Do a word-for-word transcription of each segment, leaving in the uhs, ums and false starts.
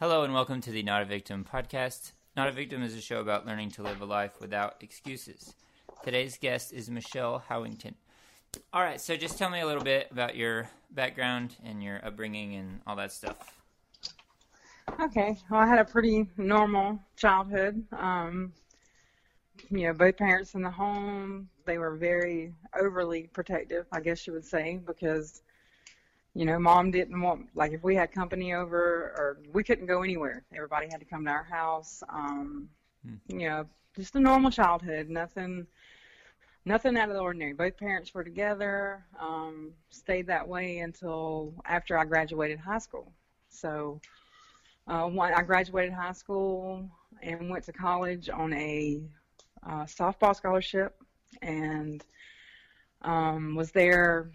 Hello and welcome to the Not A Victim podcast. Not A Victim is a show about learning to live a life without excuses. Today's guest is Michelle Howington. All right, so just tell me a little bit about your background and your upbringing and all that stuff. Okay, well, I had a pretty normal childhood. Um, you know, both parents in the home, they were very overly protective, I guess you would say, because, you know, mom didn't want, like, if we had company over, or we couldn't go anywhere. Everybody had to come to our house. Um, hmm. You know, just a normal childhood, nothing nothing out of the ordinary. Both parents were together, um, stayed that way until after I graduated high school. So Uh, one, I graduated high school and went to college on a uh, softball scholarship, and um, was there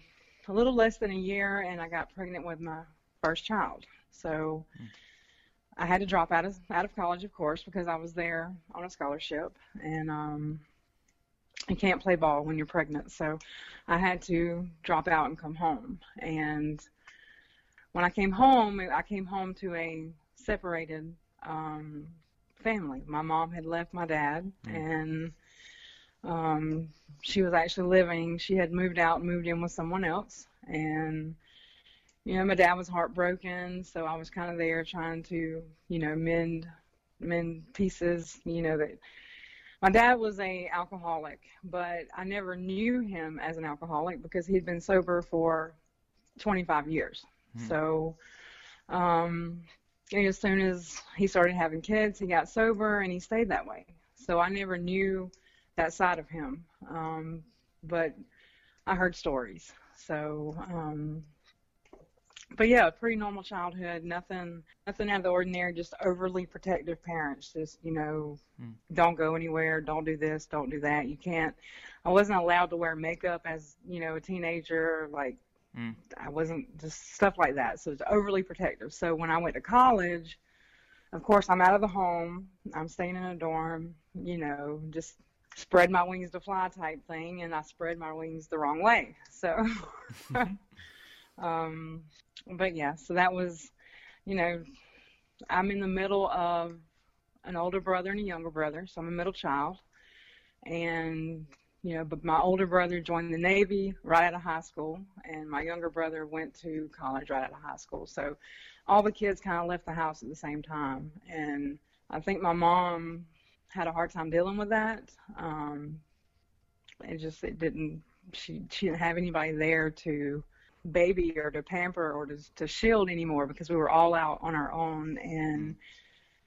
a little less than a year, and I got pregnant with my first child. So I had to drop out of out of college, of course, because I was there on a scholarship, and um, you can't play ball when you're pregnant. So I had to drop out and come home. And when I came home, I came home to a separated um, family. My mom had left my dad, and um, she was actually living. She had moved out and moved in with someone else, and, you know, my dad was heartbroken, so I was kind of there trying to, you know, mend, mend pieces, you know, that my dad was an alcoholic, but I never knew him as an alcoholic because he'd been sober for twenty-five years. Mm. So, um, as soon as he started having kids, he got sober, and he stayed that way. So I never knew that side of him, um, but I heard stories. So, um, but yeah, pretty normal childhood, nothing nothing out of the ordinary, just overly protective parents, just, you know, mm. don't go anywhere, don't do this, don't do that. You can't, I wasn't allowed to wear makeup as, you know, a teenager, like, I wasn't, just stuff like that. So it's overly protective. So when I went to college, of course, I'm out of the home. I'm staying in a dorm, you know, just spread my wings to fly type thing. And I spread my wings the wrong way. So, um, but yeah, so that was, you know, I'm in the middle of an older brother and a younger brother. So I'm a middle child. And you know, but my older brother joined the Navy right out of high school, and my younger brother went to college right out of high school. So all the kids kind of left the house at the same time, and I think my mom had a hard time dealing with that. Um, it just it didn't she she didn't have anybody there to baby or to pamper or to to shield anymore because we were all out on our own, and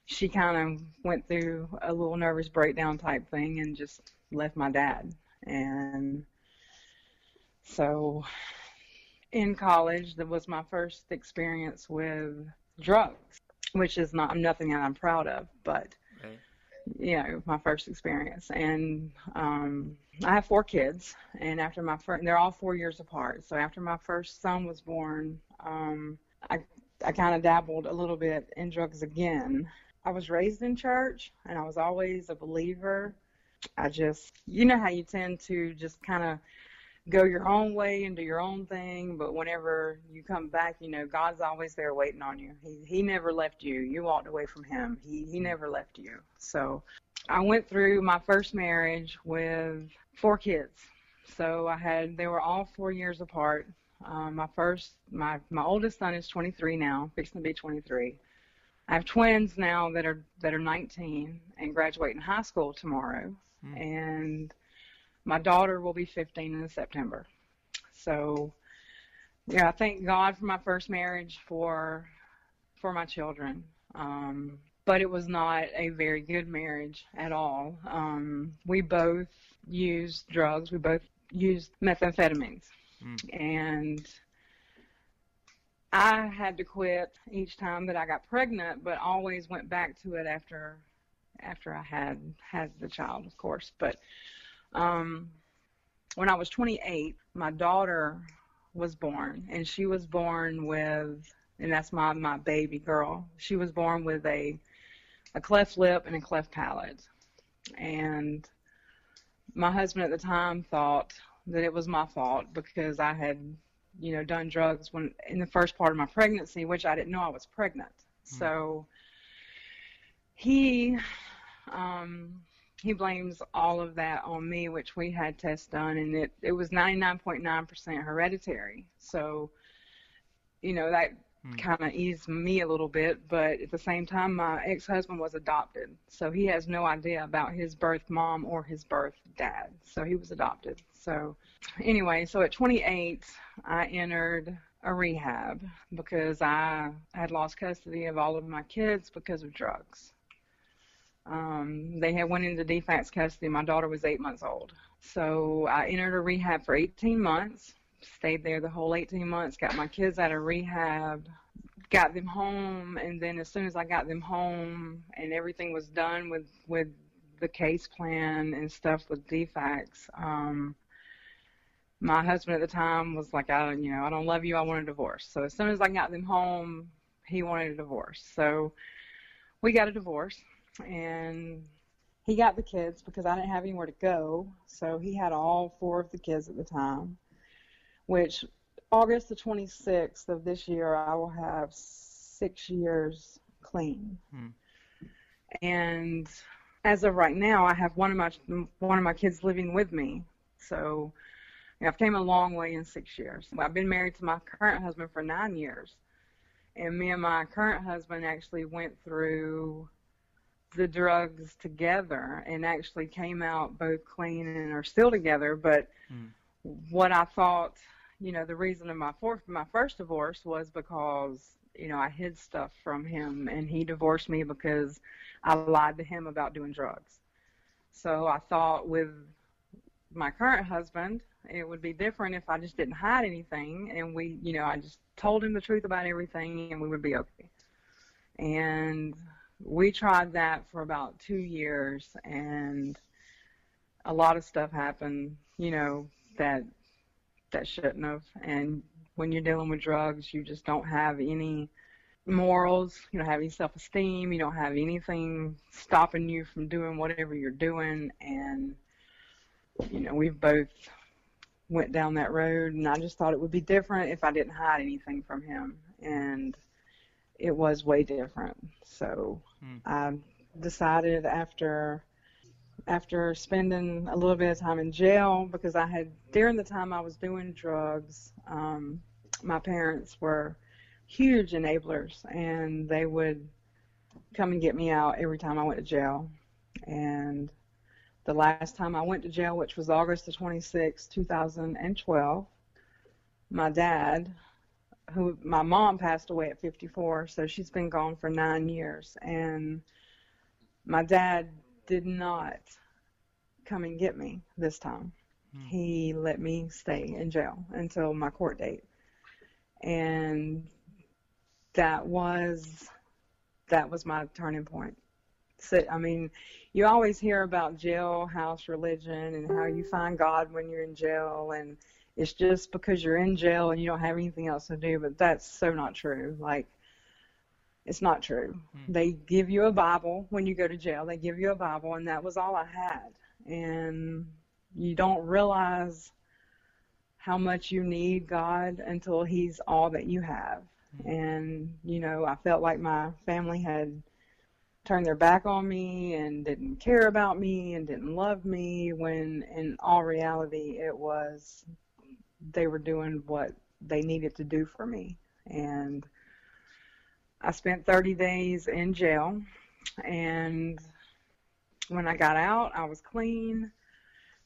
she kind of went through a little nervous breakdown type thing and just left my dad. And so in college, that was my first experience with drugs, which is not nothing that I'm proud of, but, right. you know, my first experience. And um, I have four kids, and after my first, they're all four years apart. So after my first son was born, um, I, I kind of dabbled a little bit in drugs again. I was raised in church, and I was always a believer. I just, you know how you tend to just kind of go your own way and do your own thing, but whenever you come back, you know, God's always there waiting on you. He he never left you. You walked away from him. He, he never left you. So I went through my first marriage with four kids. So I had, they were all four years apart. Um, my first, my, my oldest son is twenty-three now, fixing to be twenty-three. I have twins now that are that are nineteen and graduating high school tomorrow. Mm. And my daughter will be fifteen in September. So, yeah, I thank God for my first marriage, for for my children. Um, but it was not a very good marriage at all. Um, we both used drugs. We both used methamphetamines. Mm. And I had to quit each time that I got pregnant, but always went back to it after after I had had the child, of course. But um, when I was twenty-eight, my daughter was born, and she was born with, and that's my, my baby girl, she was born with a, a cleft lip and a cleft palate. And my husband at the time thought that it was my fault because I had, you know, done drugs when in the first part of my pregnancy, which I didn't know I was pregnant. Mm. So he um, he blames all of that on me, which we had tests done, and it, it was ninety-nine point nine percent hereditary. So, you know, that hmm. kind of eased me a little bit, but at the same time, my ex-husband was adopted, so he has no idea about his birth mom or his birth dad, so he was adopted. So anyway, so at twenty-eight, I entered a rehab because I had lost custody of all of my kids because of drugs. Um, they had went into D FACS custody. My daughter was eight months old. So I entered a rehab for eighteen months, stayed there the whole eighteen months, got my kids out of rehab, got them home, and then as soon as I got them home and everything was done with, with the case plan and stuff with D FACS, um, my husband at the time was like, I don't, you know, I don't love you. I want a divorce. So as soon as I got them home, he wanted a divorce. So we got a divorce, and he got the kids because I didn't have anywhere to go. So he had all four of the kids at the time, which August the twenty-sixth of this year, I will have six years clean. Hmm. And as of right now, I have one of my, one of my kids living with me. So I've came a long way in six years. I've been married to my current husband for nine years. And me and my current husband actually went through the drugs together and actually came out both clean and are still together. But mm. what I thought, you know, the reason of my, for my first divorce was because, you know, I hid stuff from him, and he divorced me because I lied to him about doing drugs. So I thought with my current husband, it would be different if I just didn't hide anything, and we, you know, I just told him the truth about everything, and we would be okay. And we tried that for about two years, and a lot of stuff happened, you know, that that shouldn't have. And when you're dealing with drugs, you just don't have any morals, you don't have any self-esteem, you don't have anything stopping you from doing whatever you're doing. And, you know, we've both went down that road, and I just thought it would be different if I didn't hide anything from him, and it was way different. So mm. I decided after after spending a little bit of time in jail, because I had, during the time I was doing drugs, um, my parents were huge enablers, and they would come and get me out every time I went to jail. And the last time I went to jail, which was August the twenty-sixth, two thousand twelve, my dad, who, my mom passed away at fifty-four, so she's been gone for nine years, and my dad did not come and get me this time. Mm. He let me stay in jail until my court date, and that was, that was my turning point. So, I mean, you always hear about jailhouse religion and how you find God when you're in jail, and it's just because you're in jail and you don't have anything else to do, but that's so not true. Like, it's not true. Mm. They give you a Bible when you go to jail. They give you a Bible, and that was all I had. And you don't realize how much you need God until he's all that you have. Mm. And, you know, I felt like my family had turned their back on me and didn't care about me and didn't love me, when in all reality it was they were doing what they needed to do for me. And I spent thirty days in jail, and when I got out, I was clean.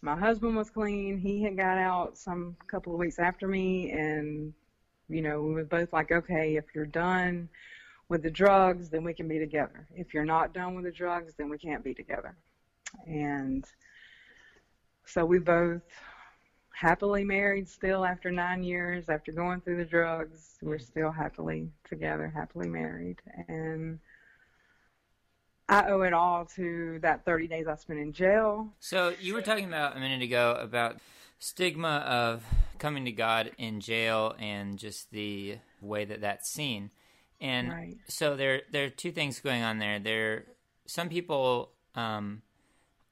My husband was clean. He had got out some couple of weeks after me, and, you know, we were both like, okay, if you're done with the drugs, then we can be together. If you're not done with the drugs, then we can't be together. And so we both happily married still after nine years, after going through the drugs. We're still happily together, happily married. And I owe it all to that thirty days I spent in jail. So you were talking about a minute ago about stigma of coming to God in jail and just the way that that's seen. And right. so there, there are two things going on there. There, some people um,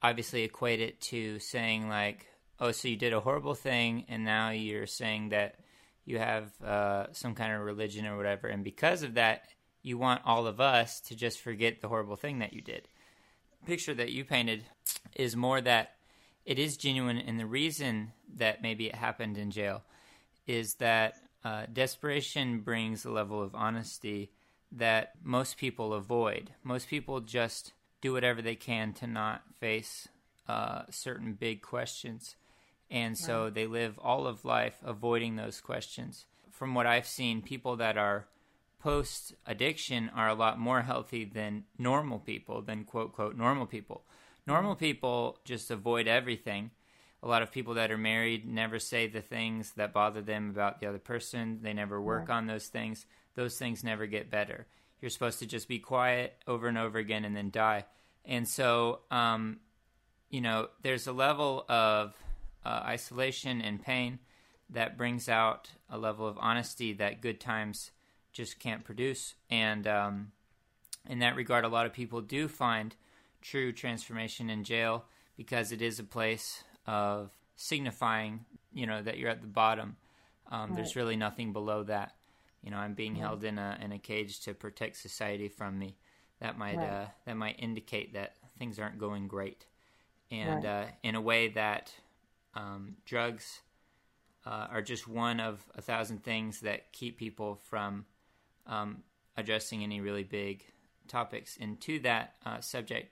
obviously equate it to saying like, "Oh, so you did a horrible thing, and now you're saying that you have uh, some kind of religion or whatever, and because of that, you want all of us to just forget the horrible thing that you did. The picture that you painted is more that it is genuine, and the reason that maybe it happened in jail is that uh, desperation brings a level of honesty that most people avoid. Most people just do whatever they can to not face uh, certain big questions, and yeah. so they live all of life avoiding those questions. From what I've seen, people that are post-addiction are a lot more healthy than normal people, than quote-quote normal people. Normal people just avoid everything. A lot of people that are married never say the things that bother them about the other person. They never work yeah. on those things. Those things never get better. You're supposed to just be quiet over and over again and then die. And so, um, you know, there's a level of uh, isolation and pain that brings out a level of honesty that good times just can't produce. And um, in that regard, a lot of people do find true transformation in jail because it is a place of signifying, you know, that you're at the bottom. Um, right. There's really nothing below that. You know, I'm being right. held in a in a cage to protect society from me. That might right. uh, that might indicate that things aren't going great, and right. uh, in a way that um, drugs uh, are just one of a thousand things that keep people from um, addressing any really big topics. And to that uh, subject,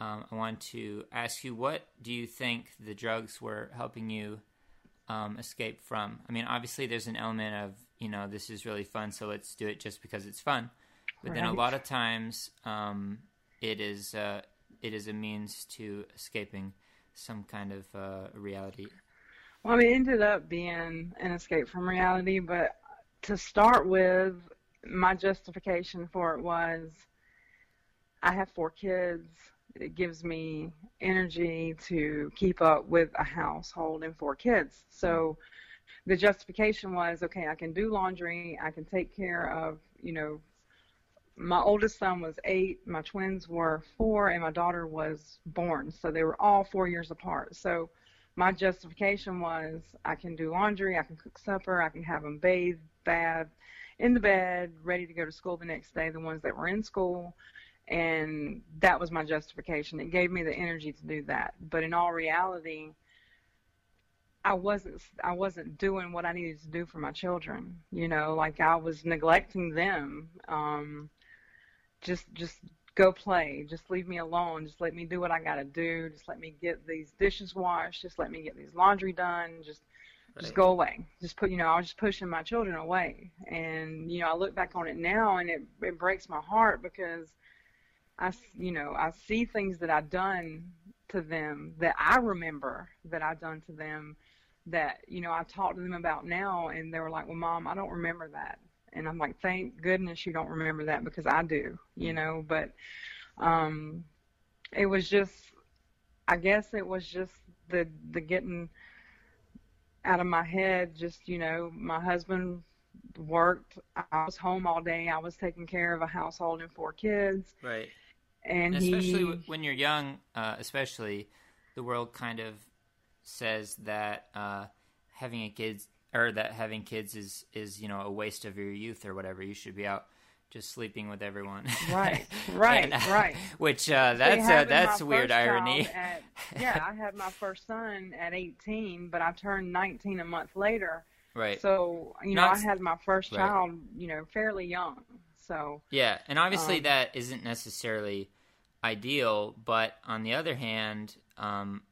Um, I want to ask you, what do you think the drugs were helping you um, escape from? I mean, obviously there's an element of, you know, this is really fun, so let's do it just because it's fun. But right. then a lot of times um, it is uh, it is a means to escaping some kind of uh, reality. Well, it ended up being an escape from reality, but to start with, my justification for it was I have four kids. It gives me energy to keep up with a household and four kids. So the justification was, okay, I can do laundry. I can take care of, you know, my oldest son was eight. My twins were four, and my daughter was born. So they were all four years apart. So my justification was I can do laundry. I can cook supper. I can have them bathe, bath, in the bed, ready to go to school the next day, the ones that were in school. And that was my justification. It gave me the energy to do that. But in all reality, I wasn't I wasn't doing what I needed to do for my children. You know, like I was neglecting them. Um, just just go play. Just leave me alone. Just let me do what I got to do. Just let me get these dishes washed. Just let me get these laundry done. Just right. just go away. Just put, you know, I was just pushing my children away. And, you know, I look back on it now, and it, it breaks my heart because I, you know, I see things that I've done to them that I remember that I've done to them that, you know, I talk to them about now, and they were like, well, Mom, I don't remember that. And I'm like, thank goodness you don't remember that, because I do, you know. But um, it was just, I guess it was just the, the getting out of my head, just, you know, my husband worked. I was home all day. I was taking care of a household and four kids. Right. And, and especially he, when you're young, uh, especially, the world kind of says that uh, having a kids or that having kids is, is, you know, a waste of your youth or whatever. You should be out just sleeping with everyone. Right, right, and, uh, right. Which uh, that's uh, that's weird irony. At, yeah, I had my first son at eighteen, but I turned nineteen a month later. Right. So, you know, Not, I had my first right. child, you know, fairly young. So yeah, and obviously um, that isn't necessarily ideal, but on the other hand, um,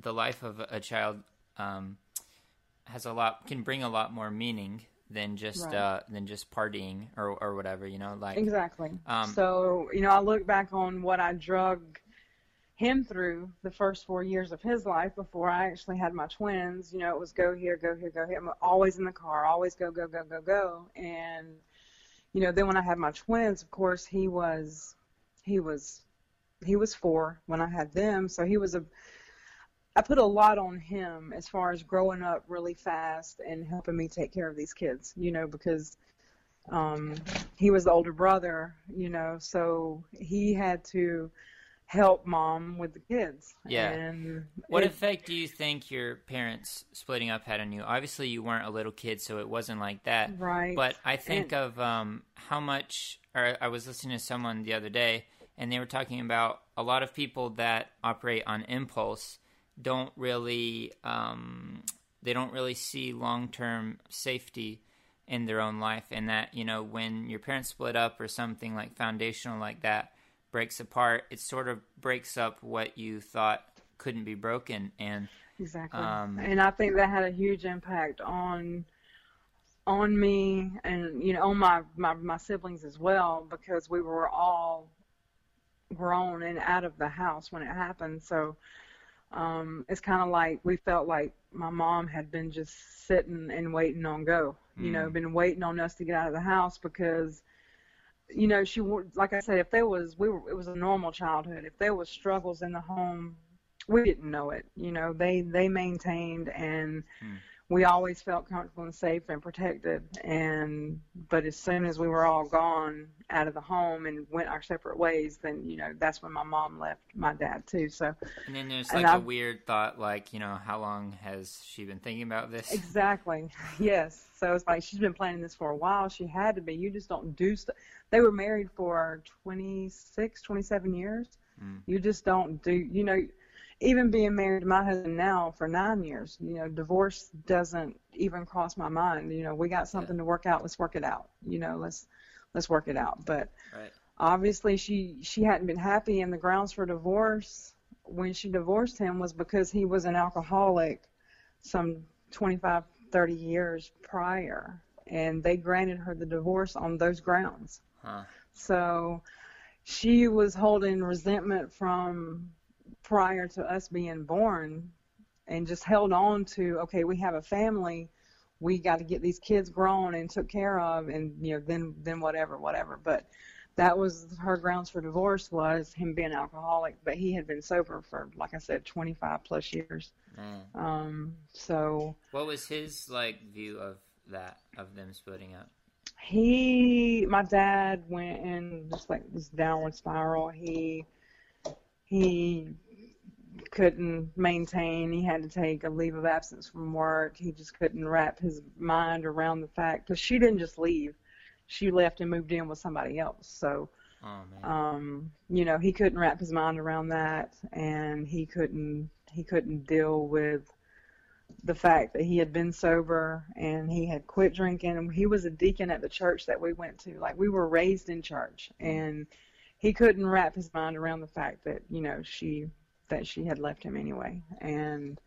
the life of a child um, has a lot can bring a lot more meaning than just right. uh, than just partying or or whatever, you know, like exactly. Um, so you know, I look back on what I drug him through the first four years of his life before I actually had my twins. You know, it was go here, go here, go here. I'm always in the car, always go, go, go, go, go. And, you know, then when I had my twins, of course, he was, he was, he was four when I had them. So he was a, I put a lot on him as far as growing up really fast and helping me take care of these kids, you know, because um, he was the older brother, you know, so he had to help mom with the kids. Yeah. And what it, effect do you think your parents splitting up had on you? Obviously, you weren't a little kid, so it wasn't like that. Right. But I think and, of um, how much – or I was listening to someone the other day, and they were talking about a lot of people that operate on impulse don't really um, – they don't really see long-term safety in their own life, and that, you know, when your parents split up or something like foundational like that breaks apart, it sort of breaks up what you thought couldn't be broken. And exactly. Um, and I think that had a huge impact on on me and, you know, on my, my, my siblings as well, because we were all grown and out of the house when it happened. So um, it's kind of like we felt like my mom had been just sitting and waiting on go, you mm. know, been waiting on us to get out of the house because, you know, she, like I said, if there was, we were, it was a normal childhood. If there was struggles in the home, we didn't know it. You know, they, they maintained, and hmm. we always felt comfortable and safe and protected. And, but as soon as we were all gone out of the home and went our separate ways, then, you know, that's when my mom left my dad too. So, and then there's like a I, weird thought, like, you know, how long has she been thinking about this? Exactly. Yes. So it's like, she's been planning this for a while. She had to be, you just don't do stuff. They were married for twenty-six, twenty-seven years. Mm. You just don't do, you know, even being married to my husband now for nine years, you know, divorce doesn't even cross my mind. You know, we got something yeah. to work out. Let's work it out. You know, let's, let's work it out. But right. obviously she, she hadn't been happy, and the grounds for divorce when she divorced him was because he was an alcoholic some twenty-five, thirty years prior. And they granted her the divorce on those grounds. Huh. So she was holding resentment from prior to us being born, and just held on to, okay, we have a family, we got to get these kids grown and took care of, and, you know, then then whatever, whatever. But that was her grounds for divorce, was him being alcoholic, but he had been sober for, like I said, twenty-five plus years. Mm. Um, so what was his, like, view of that, of them splitting up? He, my dad went in just like this downward spiral. He he couldn't maintain. He had to take a leave of absence from work. He just couldn't wrap his mind around the fact, because she didn't just leave. She left and moved in with somebody else. So, oh, man. um, you know, he couldn't wrap his mind around that, and he couldn't he couldn't deal with the fact that he had been sober and he had quit drinking. And he was a deacon at the church that we went to. Like, we were raised in church, and he couldn't wrap his mind around the fact that, you know, she, that she had left him anyway. And,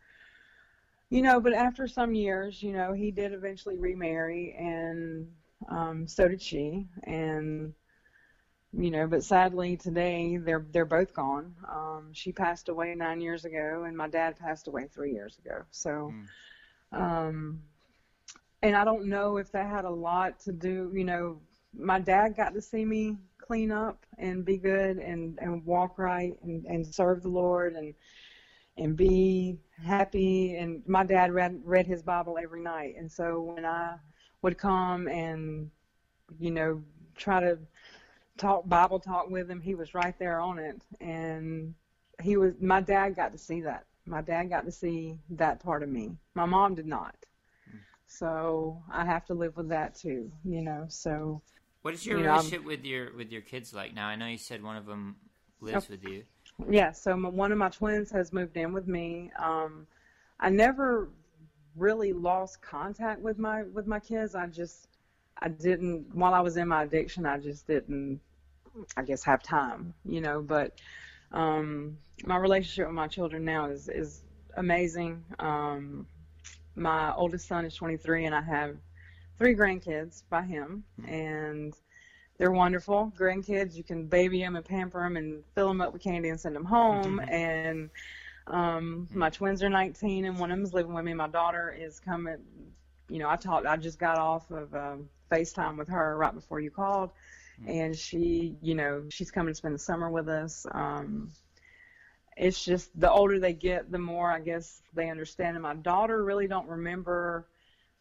you know, but after some years, you know, he did eventually remarry, and um, so did she. And, you know, but sadly today they're they're both gone. Um, she passed away nine years ago, and my dad passed away three years ago. So, mm. um, and I don't know if that had a lot to do. You know, my dad got to see me clean up and be good and, and walk right and, and serve the Lord and and be happy. And my dad read read his Bible every night, and so when I would come and, you know, try to talk Bible talk with him, he was right there on it. And he was, my dad got to see that. My dad got to see that part of me. My mom did not. So I have to live with that too, you know. So what is your you relationship know, with your with your kids like now? I know you said one of them lives oh, with you. Yeah, so my, one of my twins has moved in with me. Um, I never really lost contact with my with my kids. I just I didn't, while I was in my addiction, I just didn't, I guess, have time, you know. But um, my relationship with my children now is, is amazing. Um, my oldest son is twenty-three, and I have three grandkids by him, and they're wonderful grandkids. You can baby them and pamper them and fill them up with candy and send them home. Mm-hmm. And um, my twins are nineteen, and one of them is living with me. My daughter is coming, you know, I talked, I just got off of uh, FaceTime with her right before you called, and she, you know, she's coming to spend the summer with us. Um, it's just, the older they get, the more, I guess, they understand. And my daughter really don't remember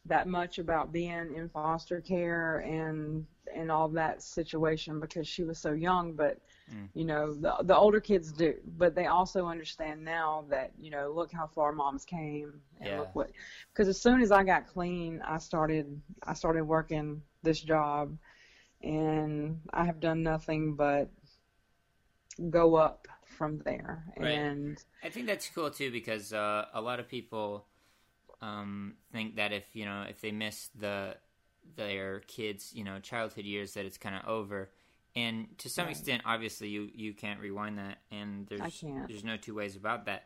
that much about being in foster care and and all that situation because she was so young, but mm. you know, the, the older kids do, but they also understand now that, you know, look how far moms came and yeah. look what, because as soon as I got clean, I started, I started working this job, and I have done nothing but go up from there. Right. And I think that's cool too, because uh, a lot of people um, think that if, you know, if they miss the, their kids, you know, childhood years, that it's kind of over. And to some right. extent, obviously you, you can't rewind that, and there's, I can't. There's no two ways about that,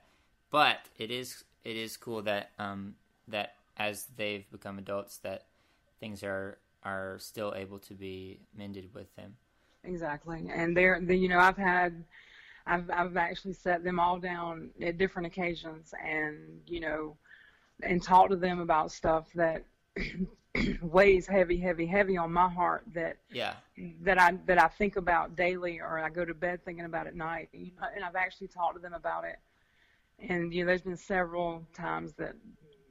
but it is, it is cool that, um, that as they've become adults, that things are, are still able to be mended with them. Exactly. And they're, they, you know, I've had, I've, I've actually set them all down at different occasions and, you know, and talked to them about stuff that weighs heavy, heavy, heavy on my heart, that yeah. that I that I think about daily, or I go to bed thinking about at night. You know, and I've actually talked to them about it. And you know, there's been several times that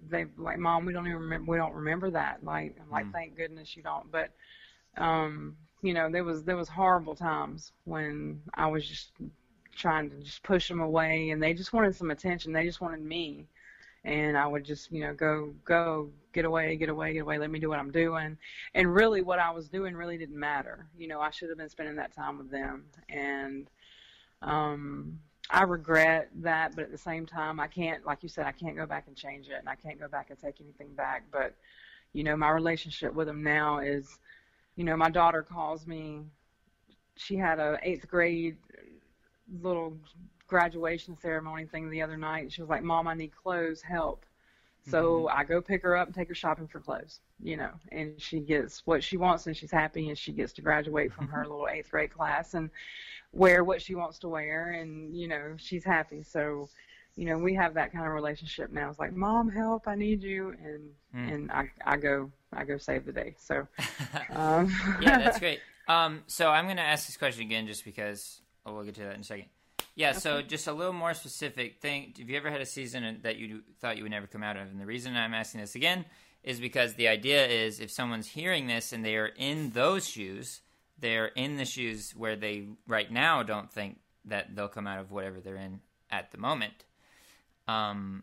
they've like, Mom, we don't even remember, we don't remember that. Like, I'm like, mm. thank goodness you don't. But um, you know, there was there was horrible times when I was just trying to just push them away, and they just wanted some attention. They just wanted me. And I would just, you know, go, go, get away, get away, get away, let me do what I'm doing. And really what I was doing really didn't matter. You know, I should have been spending that time with them. And um, I regret that, but at the same time, I can't, like you said, I can't go back and change it, and I can't go back and take anything back. But, you know, my relationship with them now is, you know, my daughter calls me. She had a eighth grade little graduation ceremony thing the other night. She was like, Mom, I need clothes, help. So mm-hmm. I go pick her up and take her shopping for clothes, you know, and she gets what she wants, and she's happy, and she gets to graduate from her little eighth grade class and wear what she wants to wear, and, you know, she's happy. So, you know, we have that kind of relationship now. It's like, Mom, help, I need you, and mm. and I, I go I go save the day. So um. Yeah, that's great. Um, so I'm going to ask this question again just because oh, we'll get to that in a second. Yeah, okay. So just a little more specific thing. Have you ever had a season that you thought you would never come out of? And the reason I'm asking this again is because the idea is if someone's hearing this and they are in those shoes, they're in the shoes where they right now don't think that they'll come out of whatever they're in at the moment. Um,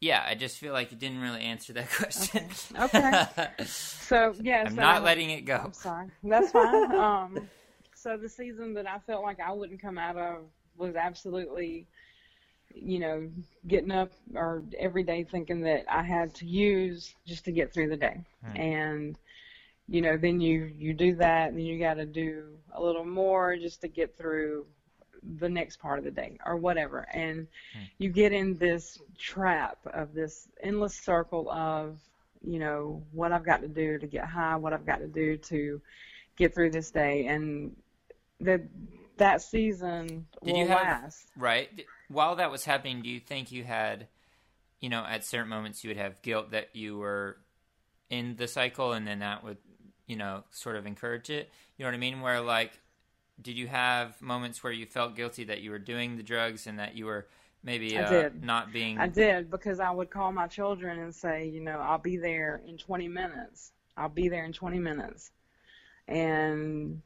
yeah, I just feel like you didn't really answer that question. Okay. okay. So, yeah. I'm so not I'm, letting it go. I'm sorry. That's fine. Um So the season that I felt like I wouldn't come out of was absolutely, you know, getting up or every day thinking that I had to use just to get through the day. Right. And, you know, then you, you do that, and then you got to do a little more just to get through the next part of the day or whatever. And right. you get in this trap of this endless circle of, you know, what I've got to do to get high, what I've got to do to get through this day. And that that season did will you have, last. Right. While that was happening, do you think you had, you know, at certain moments you would have guilt that you were in the cycle, and then that would, you know, sort of encourage it? You know what I mean? Where, like, did you have moments where you felt guilty that you were doing the drugs and that you were maybe uh, not being... I did, because I would call my children and say, you know, I'll be there in twenty minutes. I'll be there in twenty minutes. And...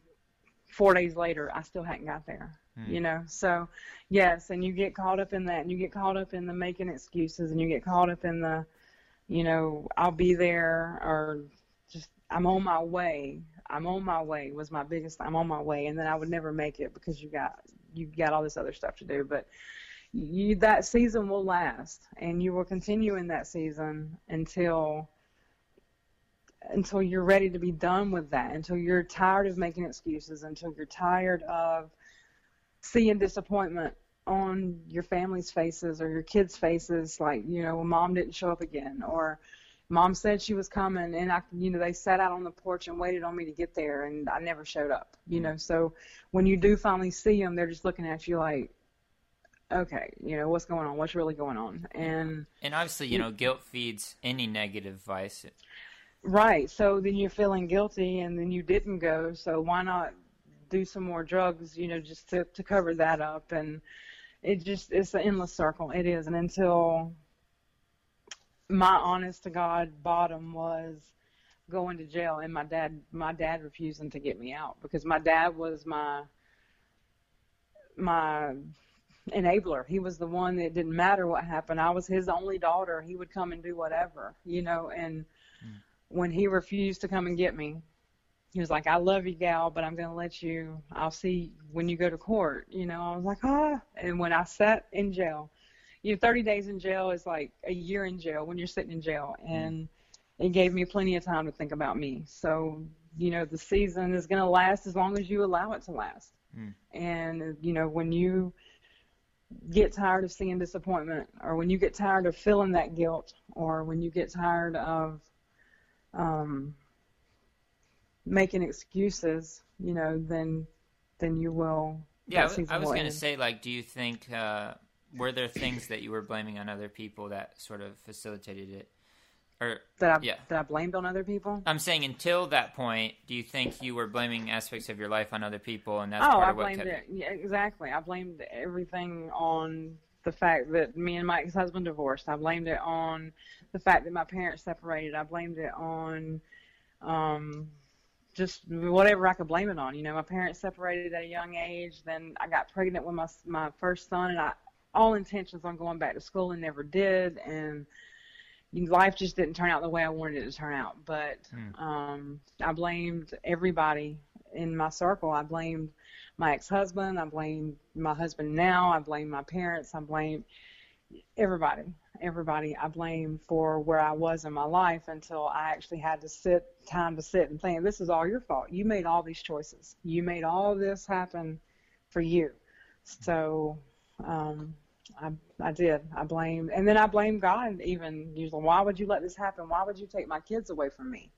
Four days later, I still hadn't got there, mm. you know? So, yes, and you get caught up in that, and you get caught up in the making excuses, and you get caught up in the, you know, I'll be there, or just I'm on my way. I'm on my way was my biggest, I'm on my way, and then I would never make it because you got you got all this other stuff to do. But you, that season will last, and you will continue in that season until... until you're ready to be done with that, until you're tired of making excuses, until you're tired of seeing disappointment on your family's faces or your kids' faces, like, you know, well, Mom didn't show up again, or Mom said she was coming, and, I, you know, they sat out on the porch and waited on me to get there, and I never showed up, you know. So when you do finally see them, they're just looking at you like, okay, you know, what's going on? What's really going on? And, and obviously, you know, guilt feeds any negative vice. Right, so then you're feeling guilty, and then you didn't go, so why not do some more drugs, you know, just to, to cover that up, and it just, it's an endless circle, it is, and until my honest-to-God bottom was, going to jail, and my dad, my dad refusing to get me out, because my dad was my, my enabler. He was the one that, it didn't matter what happened, I was his only daughter. He would come and do whatever, you know. And mm. when he refused to come and get me, he was like, "I love you, gal, but I'm going to let you, I'll see when you go to court." You know, I was like, ah. And when I sat in jail, you know, thirty days in jail is like a year in jail when you're sitting in jail. And it gave me plenty of time to think about me. So, you know, the season is going to last as long as you allow it to last. Mm. And, you know, when you get tired of seeing disappointment, or when you get tired of feeling that guilt, or when you get tired of, um, making excuses, you know, then then you will. Yeah, I was, I was going to say, like, do you think, uh, were there things that you were blaming on other people that sort of facilitated it? Or that I, yeah. that I blamed on other people? I'm saying until that point, do you think you were blaming aspects of your life on other people, and that's oh, part of I what kept it. it? Yeah, exactly. I blamed everything on the fact that me and my ex-husband divorced. I blamed it on the fact that my parents separated. I blamed it on... Um, just whatever I could blame it on. You know, my parents separated at a young age. Then I got pregnant with my my first son, and I all intentions on going back to school and never did. And life just didn't turn out the way I wanted it to turn out. But mm. um, I blamed everybody in my circle. I blamed my ex-husband. I blamed my husband now. I blamed my parents. I blamed everybody. Everybody I blame for where I was in my life, until I actually had to sit, time to sit and think, this is all your fault. You made all these choices. You made all this happen for you. So um, I, I did. I blamed. And then I blamed God even. Usually, why would you let this happen? Why would you take my kids away from me?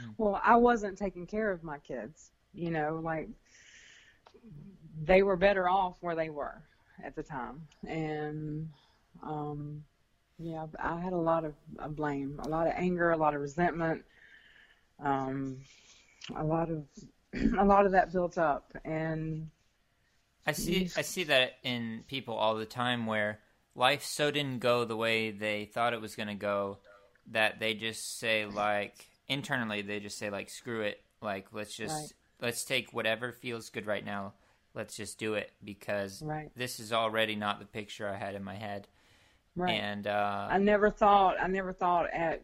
Mm. Well, I wasn't taking care of my kids. You know, like, they were better off where they were at the time. And, um, yeah, I had a lot of blame, a lot of anger, a lot of resentment, um, a lot of a lot of that built up. And I see, I see that in people all the time, where life so didn't go the way they thought it was going to go that they just say, like, internally they just say, like, screw it, like, let's just right. let's take whatever feels good right now, let's just do it, because right. this is already not the picture I had in my head. Right. And uh, I never thought, I never thought at,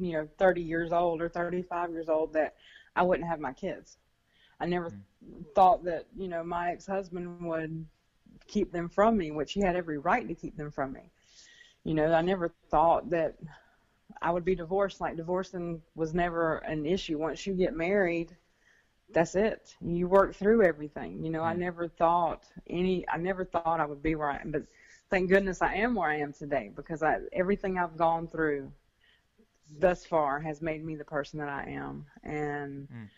you know, thirty years old or thirty-five years old that I wouldn't have my kids. I never mm-hmm. thought that, you know, my ex-husband would keep them from me, which he had every right to keep them from me. You know, I never thought that I would be divorced. Like, divorcing was never an issue. Once you get married, that's it. You work through everything. You know, mm-hmm. I never thought any, I never thought I would be where I am, but thank goodness I am where I am today, because I, everything I've gone through thus far has made me the person that I am. And mm.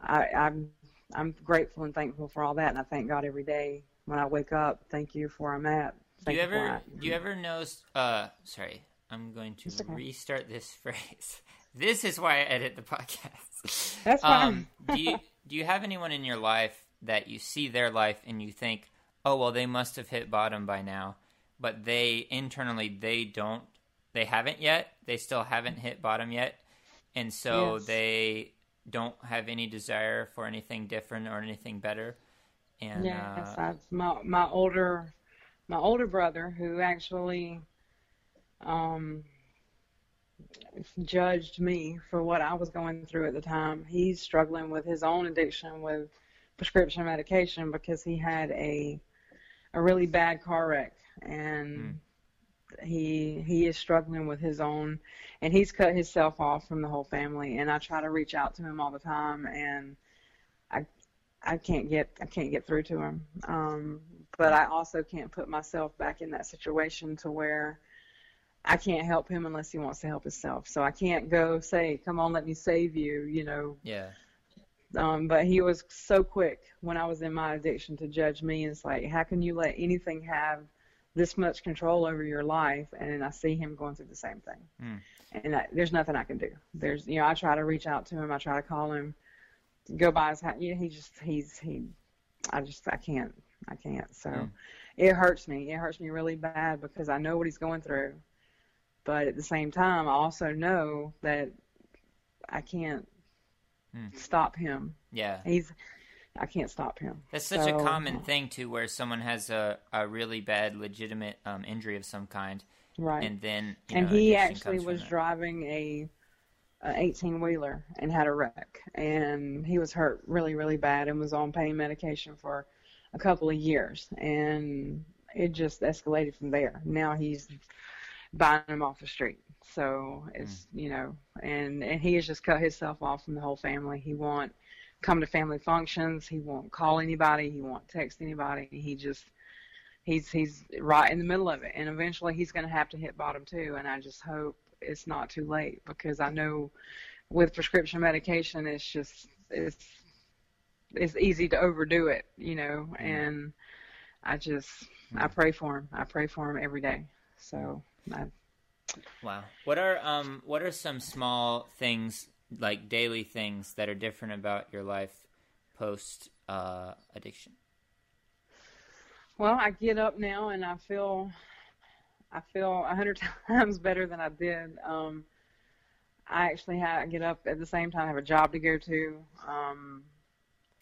I, I'm, I'm grateful and thankful for all that. And I thank God every day when I wake up. Thank you for where I'm at. Thank do you, you ever, do you ever know, uh, sorry, I'm going to okay. restart this phrase. This is why I edit the podcast. That's fine. Um, do you, do you have anyone in your life that you see their life and you think, oh, well, they must have hit bottom by now, but they internally, they don't, they haven't yet. They still haven't hit bottom yet. And so yes. they don't have any desire for anything different or anything better. And yes, uh, I've, my, my older, my older brother, who actually um, judged me for what I was going through at the time, he's struggling with his own addiction with prescription medication, because he had a, a really bad car wreck, and mm. he he is struggling with his own, and he's cut himself off from the whole family. And I try to reach out to him all the time, and I I can't get I can't get through to him. Um, but I also can't put myself back in that situation to where I can't help him unless he wants to help himself. So I can't go say, "Come on, let me save you," you know. Yeah. Um, but he was so quick when I was in my addiction to judge me. It's like, how can you let anything have this much control over your life? And I see him going through the same thing. Mm. And I, there's nothing I can do. There's, you know, I try to reach out to him. I try to call him, go by his house. You know, he just, he's, he, I just, I can't, I can't. So mm. it hurts me. It hurts me really bad, because I know what he's going through. But at the same time, I also know that I can't mm. stop him. Yeah. He's, I can't stop him. That's such so, a common thing, too, where someone has a, a really bad, legitimate um, injury of some kind. Right. And then, you and know, he actually was driving a eighteen-wheeler and had a wreck. And he was hurt really, really bad and was on pain medication for a couple of years. And it just escalated from there. Now he's buying him off the street. So it's, mm. you know, and, and he has just cut himself off from the whole family. He won't come to family functions. He won't call anybody. He won't text anybody. He just, he's, he's right in the middle of it. And eventually he's going to have to hit bottom too. And I just hope it's not too late, because I know with prescription medication, it's just, it's, it's easy to overdo it, you know, mm. and I just, mm. I pray for him. I pray for him every day. So I, Wow. What are um what are some small things, like daily things, that are different about your life post uh addiction? Well, I get up now and I feel I feel a hundred times better than I did. Um I actually have, I get up at the same time, I have a job to go to. Um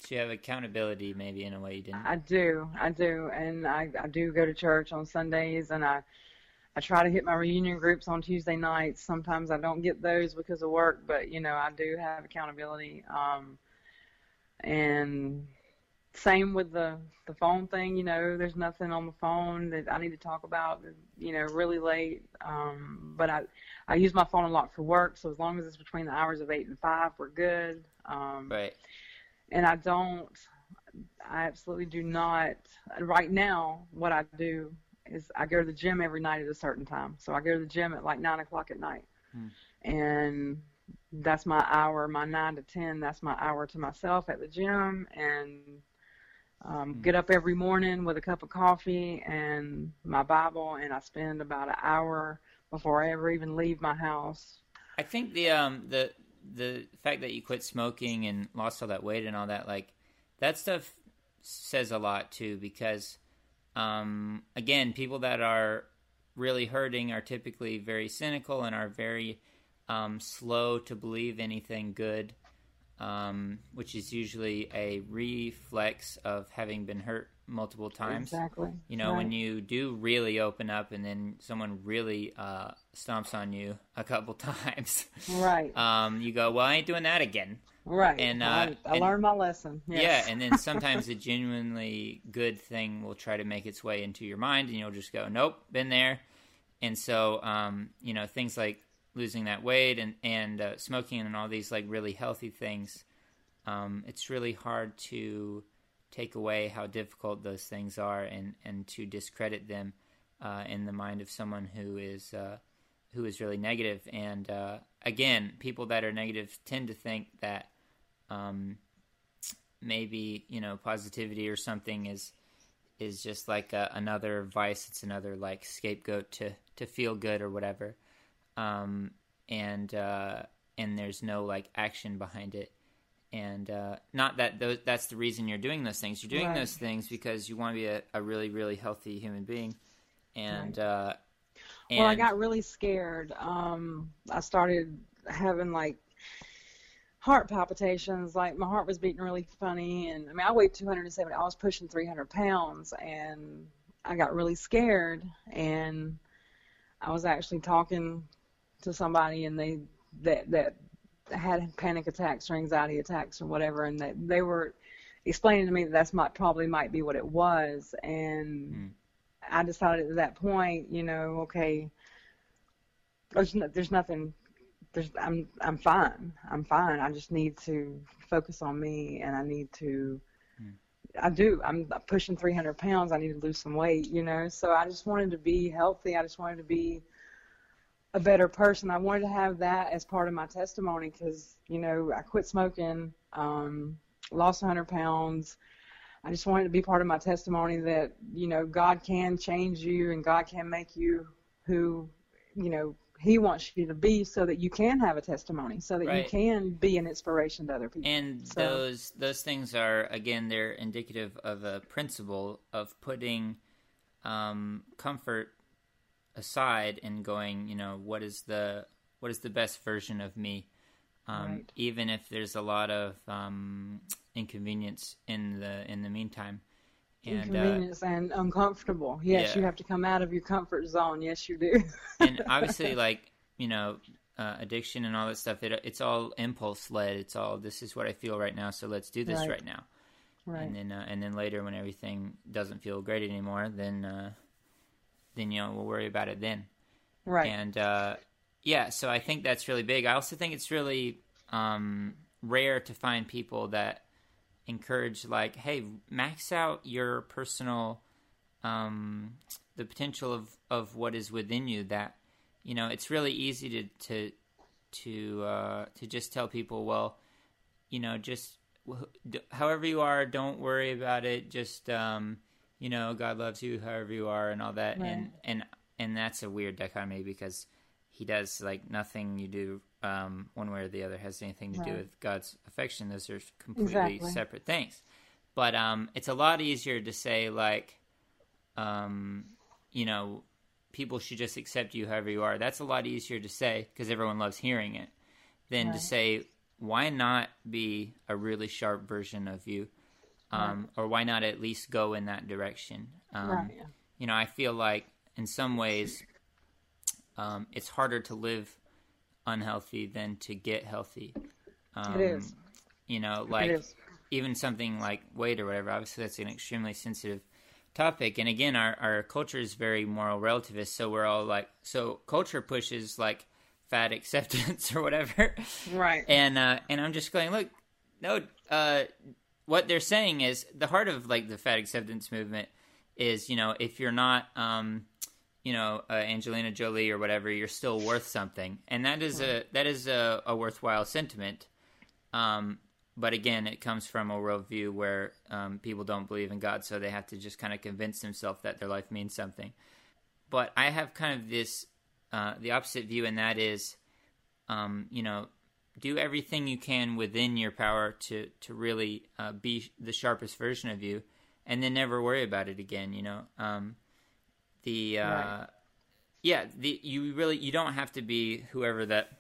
So you have accountability maybe in a way you didn't. I do, I do, and I, I do go to church on Sundays, and I I try to hit my reunion groups on Tuesday nights. Sometimes I don't get those because of work, but, you know, I do have accountability. Um, and same with the, the phone thing, you know, there's nothing on the phone that I need to talk about, you know, really late. Um, but I, I use my phone a lot for work, so as long as it's between the hours of eight and five, we're good. Um, right. And I don't, I absolutely do not, right now, what I do is I go to the gym every night at a certain time. So I go to the gym at like nine o'clock at night. Hmm. And that's my hour, my nine to ten, that's my hour to myself at the gym, and um, hmm. get up every morning with a cup of coffee and my Bible, and I spend about an hour before I ever even leave my house. I think the um the the fact that you quit smoking and lost all that weight and all that, like, that stuff says a lot too, because Um, again, people that are really hurting are typically very cynical and are very um, slow to believe anything good, um, which is usually a reflex of having been hurt multiple times. Exactly. You know, right. When you do really open up and then someone really uh, stomps on you a couple times, right? Um, you go, well, I ain't doing that again. Right. And uh, I, I and, learned my lesson. Yes. Yeah, and then sometimes a genuinely good thing will try to make its way into your mind, and you'll just go, nope, been there. And so, um, you know, things like losing that weight and, and uh, smoking and all these, like, really healthy things, um, it's really hard to take away how difficult those things are and, and to discredit them uh, in the mind of someone who is uh, who is really negative. And, uh, again, people that are negative tend to think that Um, maybe, you know, positivity or something is is just like a, another vice. It's another, like, scapegoat to, to feel good or whatever. Um, and uh, and there's no, like, action behind it. And uh, not that those, that's the reason you're doing those things. You're doing right. those things because you want to be a, a really, really healthy human being. And, right. uh, and well, I got really scared. Um, I started having, like, heart palpitations, like my heart was beating really funny, and I mean I weighed two hundred seventy, I was pushing three hundred pounds, and I got really scared, and I was actually talking to somebody, and they that that had panic attacks or anxiety attacks or whatever, and they, they were explaining to me that that's might probably might be what it was, and mm. I decided at that point, you know, okay, there's no, there's nothing There's, I'm I'm fine. I'm fine. I just need to focus on me, and I need to. Mm. I do. I'm pushing three hundred pounds. I need to lose some weight, you know. So I just wanted to be healthy. I just wanted to be a better person. I wanted to have that as part of my testimony because, you know, I quit smoking, um, lost one hundred pounds. I just wanted to be part of my testimony that, you know, God can change you and God can make you who, you know, He wants you to be, so that you can have a testimony, so that right. you can be an inspiration to other people. And so. those those things are, again, they're indicative of a principle of putting um, comfort aside and going, you know, what is the what is the best version of me? um, right. even if there's a lot of um, inconvenience in the in the meantime. And, inconvenience uh, and uncomfortable. Yes, yeah. You have to come out of your comfort zone. Yes, you do. And obviously, like, you know, uh, addiction and all that stuff, it, it's all impulse-led. It's all, this is what I feel right now, so let's do this right, right now. Right. And then uh, and then later when everything doesn't feel great anymore, then, uh, then you know, we'll worry about it then. Right. And, uh, yeah, so I think that's really big. I also think it's really um, rare to find people that encourage, like, hey, max out your personal, um, the potential of, of what is within you. That, you know, it's really easy to to to uh, to just tell people, well, you know, just wh- however you are, don't worry about it. Just, um, you know, God loves you, however you are, and all that. Right. And and and that's a weird dichotomy because he does, like, nothing you do Um, one way or the other has anything to right. do with God's affection. Those are completely exactly. separate things. But um, it's a lot easier to say, like, um, you know, people should just accept you however you are. That's a lot easier to say because everyone loves hearing it than right. to say, why not be a really sharp version of you? Um, right. Or why not at least go in that direction? Um, right, yeah. You know, I feel like in some ways um, it's harder to live unhealthy than to get healthy. Um, it is. You know, like even something like weight or whatever, obviously that's an extremely sensitive topic. And again, our, our culture is very moral relativist. So we're all like, so culture pushes like fat acceptance or whatever. Right. And, uh, and I'm just going, look, no, uh, what they're saying is the heart of like the fat acceptance movement is, you know, if you're not, um, you know, uh, Angelina Jolie or whatever, you're still worth something. And that is a that is a, a worthwhile sentiment. Um, but again, it comes from a worldview where um, people don't believe in God, so they have to just kind of convince themselves that their life means something. But I have kind of this, uh, the opposite view, and that is, um, you know, do everything you can within your power to, to really uh, be the sharpest version of you, and then never worry about it again, you know. Um The uh, right. yeah, the you really you don't have to be whoever that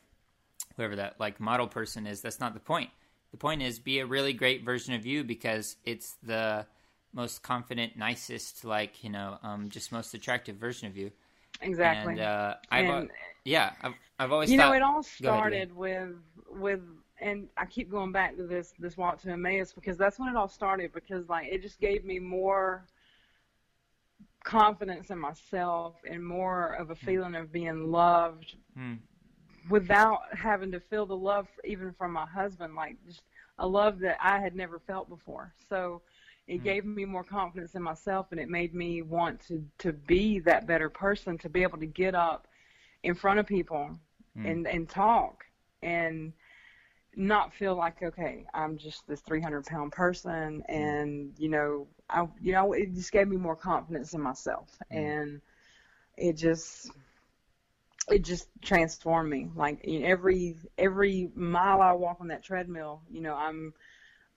whoever that like model person is. That's not the point. The point is be a really great version of you because it's the most confident, nicest, like you know, um, just most attractive version of you. Exactly. And uh, I've yeah, I've I've always you thought, know it all started ahead, with with and I keep going back to this this walk to Emmaus because that's when it all started because like it just gave me more confidence in myself and more of a feeling of being loved mm. without having to feel the love even from my husband, like just a love that I had never felt before. So it mm. gave me more confidence in myself and it made me want to, to be that better person, to be able to get up in front of people mm. and, and talk and not feel like, okay, I'm just this three hundred pound person and, you know, I, you know, it just gave me more confidence in myself and it just, it just transformed me. Like in every, every mile I walk on that treadmill, you know, I'm,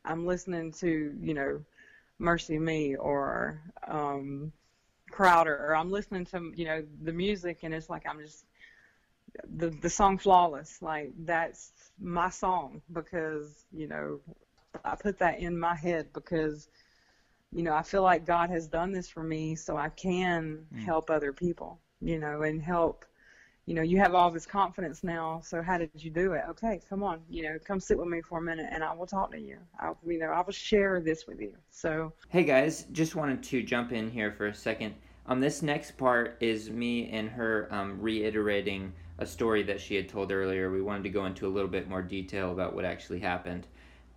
I'm listening to, you know, Mercy Me or, um, Crowder, or I'm listening to, you know, the music and it's like, I'm just, the, the song Flawless, like that's my song because, you know, I put that in my head because, you know, I feel like God has done this for me so I can mm. help other people, you know, and help, you know, you have all this confidence now. So how did you do it? Okay, come on, you know, come sit with me for a minute and I will talk to you. I, you know, I will share this with you. So, hey guys, just wanted to jump in here for a second. Um, this next part is me and her um, reiterating a story that she had told earlier. We wanted to go into a little bit more detail about what actually happened.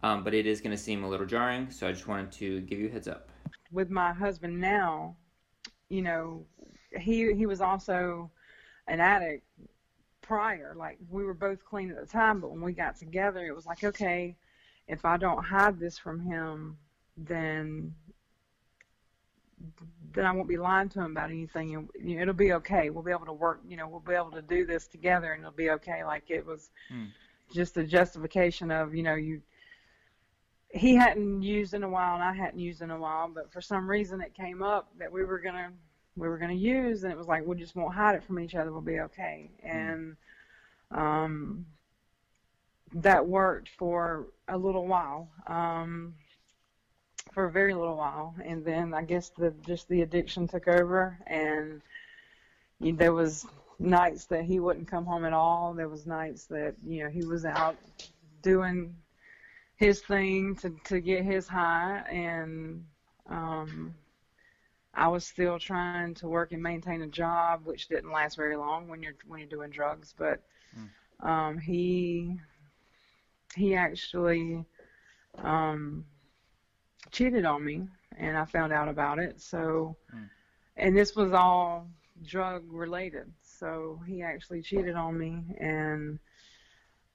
Um, but it is going to seem a little jarring, so I just wanted to give you a heads up. With my husband now, you know, he he was also an addict prior. Like, we were both clean at the time, but when we got together, it was like, okay, if I don't hide this from him, then then I won't be lying to him about anything. And, you know, it'll be okay. We'll be able to work, you know, we'll be able to do this together, and it'll be okay. Like, it was hmm. just a justification of, you know, you... He hadn't used in a while, and I hadn't used in a while, but for some reason it came up that we were gonna we were gonna use, and it was like we just won't hide it from each other. We'll be okay. And um, that worked for a little while, um, for a very little while, and then I guess the just the addiction took over, and you know, there was nights that he wouldn't come home at all. There was nights that, you know, he was out doing his thing to, to get his high, and um, I was still trying to work and maintain a job, which didn't last very long when you're when you're doing drugs. But um, he he actually um, cheated on me, and I found out about it. So, and this was all drug related. So he actually cheated on me, and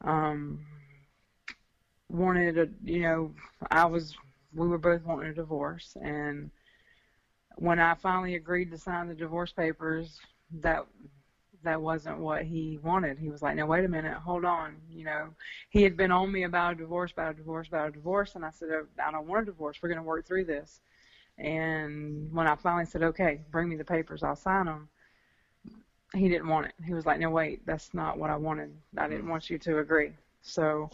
um, wanted a, you know, I was, we were both wanting a divorce, and when I finally agreed to sign the divorce papers, that that wasn't what he wanted. He was like, "No, wait a minute, hold on." You know, he had been on me about a divorce, about a divorce, about a divorce, and I said, "I don't want a divorce. We're going to work through this." And when I finally said, "Okay, bring me the papers, I'll sign them," he didn't want it. He was like, "No, wait, that's not what I wanted. I didn't want you to agree." So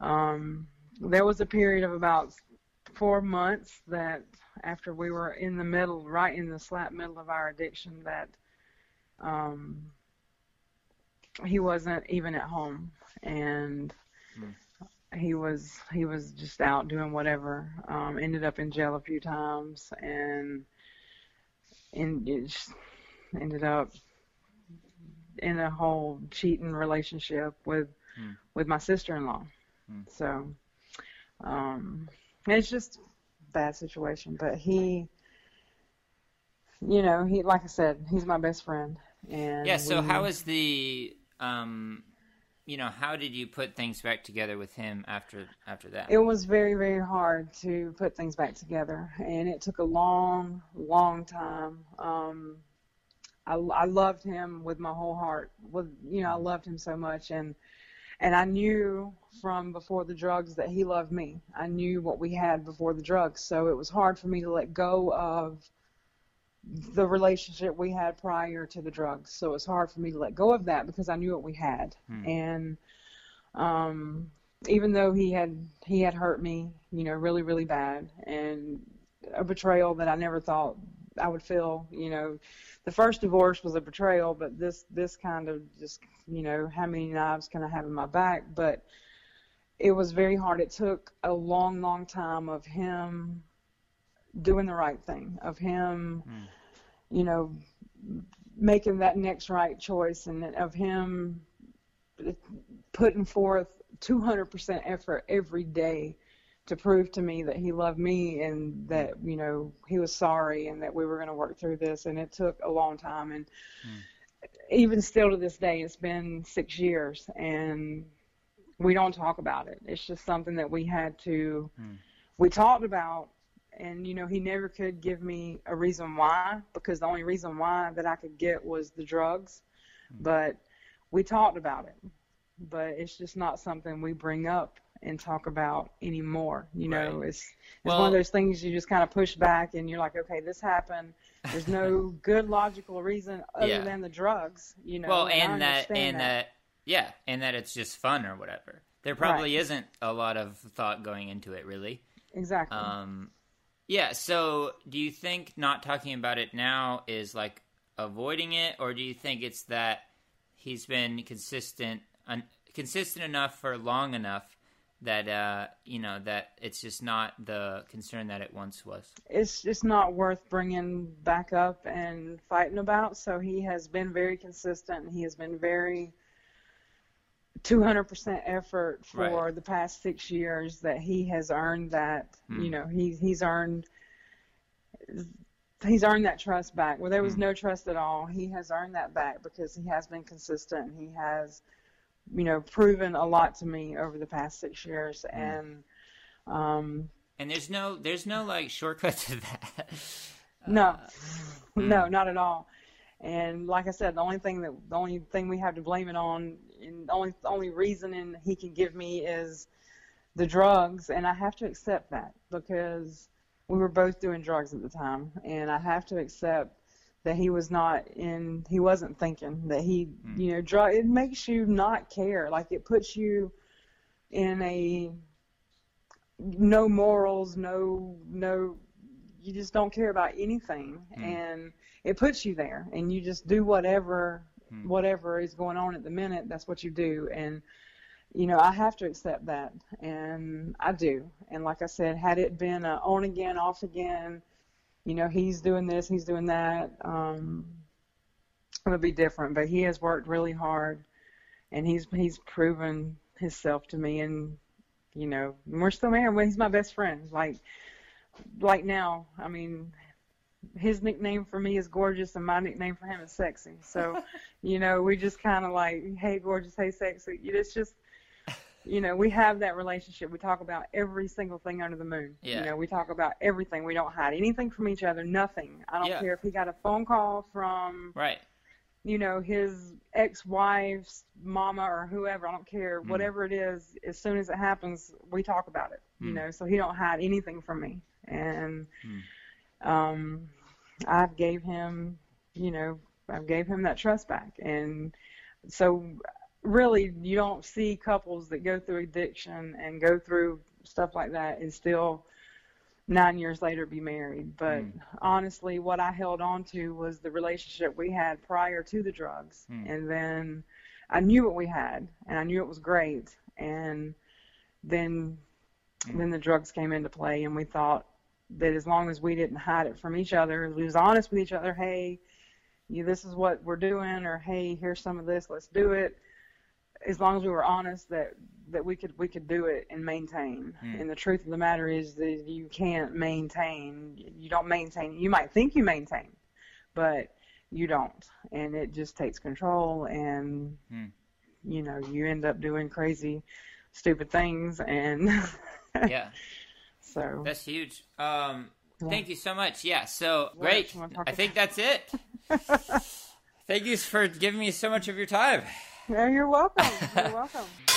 um, there was a period of about four months that after we were in the middle, right in the slap middle of our addiction, that um, he wasn't even at home, and mm. he was he was just out doing whatever. Um, ended up in jail a few times, and and it just ended up in a whole cheating relationship with mm. with my sister-in-law. Mm. So um, it's just bad situation, but he, you know, he, like I said, he's my best friend. And yeah. So we, how is the, um, you know, how did you put things back together with him after after that? It was very, very hard to put things back together, and it took a long, long time. Um, I, I loved him with my whole heart. With you know, I loved him so much, and and I knew from before the drugs that he loved me. I knew what we had before the drugs, so it was hard for me to let go of the relationship we had prior to the drugs. So it was hard for me to let go of that because I knew what we had. Hmm. And um, even though he had he had hurt me, you know, really, really bad, and a betrayal that I never thought I would feel, you know. The first divorce was a betrayal, but this this kind of just, you know, how many knives can I have in my back? But it was very hard. It took a long, long time of him doing the right thing, of him, mm. you know, making that next right choice, and of him putting forth two hundred percent effort every day to prove to me that he loved me, and that, you know, he was sorry, and that we were going to work through this. And it took a long time, and mm. even still to this day, it's been six years, and we don't talk about it. It's just something that we had to, mm. we talked about, and, you know, he never could give me a reason why, because the only reason why that I could get was the drugs, mm. but we talked about it, but it's just not something we bring up and talk about anymore. You know, right. it's, it's well, one of those things you just kind of push back, and you're like, okay, this happened. There's no good logical reason other yeah. than the drugs, you know. Well, and, and that, and that. that, yeah, and that it's just fun or whatever. There probably right. isn't a lot of thought going into it, really. Exactly. Um, yeah, so do you think not talking about it now is like avoiding it, or do you think it's that he's been consistent, un- consistent enough for long enough that, uh, you know, that it's just not the concern that it once was? It's just not worth bringing back up and fighting about. So he has been very consistent. He has been very two hundred percent effort for right. the past six years that he has earned that, mm. you know, he, he's earned, he's earned that trust back. Well, there was mm. no trust at all. He has earned that back because he has been consistent. He has, you know, proven a lot to me over the past six years, and um, and there's no there's no like shortcut to that. no, uh, no, not at all. And like I said, the only thing that the only thing we have to blame it on, and the only only reasoning he can give me is the drugs, and I have to accept that because we were both doing drugs at the time, and I have to accept that he was not in, he wasn't thinking, that he, mm. you know, drug, it makes you not care. Like, it puts you in a no morals, no, no, you just don't care about anything. Mm. And it puts you there, and you just do whatever, mm. whatever is going on at the minute, that's what you do. And, you know, I have to accept that, and I do. And like I said, had it been a on again, off again, you know, he's doing this, he's doing that, um, it would be different. But he has worked really hard, and he's he's proven himself to me. And you know, we're still married. He's my best friend. Like, like now, I mean, his nickname for me is Gorgeous, and my nickname for him is Sexy. So, you know, we just kind of like, hey, Gorgeous, hey, Sexy. It's just, you know, we have that relationship. We talk about every single thing under the moon. Yeah. You know, we talk about everything. We don't hide anything from each other. Nothing. I don't yeah. care if he got a phone call from. Right. You know, his ex-wife's mama or whoever, I don't care, mm. whatever it is, as soon as it happens, we talk about it, mm. you know, so he don't hide anything from me. And mm. um, I gave him, you know, I gave him that trust back. And so really you don't see couples that go through addiction and go through stuff like that and still nine years later be married. But mm. honestly, what I held on to was the relationship we had prior to the drugs. Mm. And then I knew what we had, and I knew it was great. And then mm. then the drugs came into play, and we thought that as long as we didn't hide it from each other, we was honest with each other, hey, you, this is what we're doing, or hey, here's some of this, let's do it. As long as we were honest that that we could we could do it and maintain. Mm. And the truth of the matter is that you can't maintain. You don't maintain. You might think you maintain, but you don't. And it just takes control, and mm. you know, you end up doing crazy, stupid things. And yeah, so that's huge. Um, yeah. Thank you so much. Yeah, so what great. I think about? That's it. Thank you for giving me so much of your time. Yeah, you're welcome. You're welcome.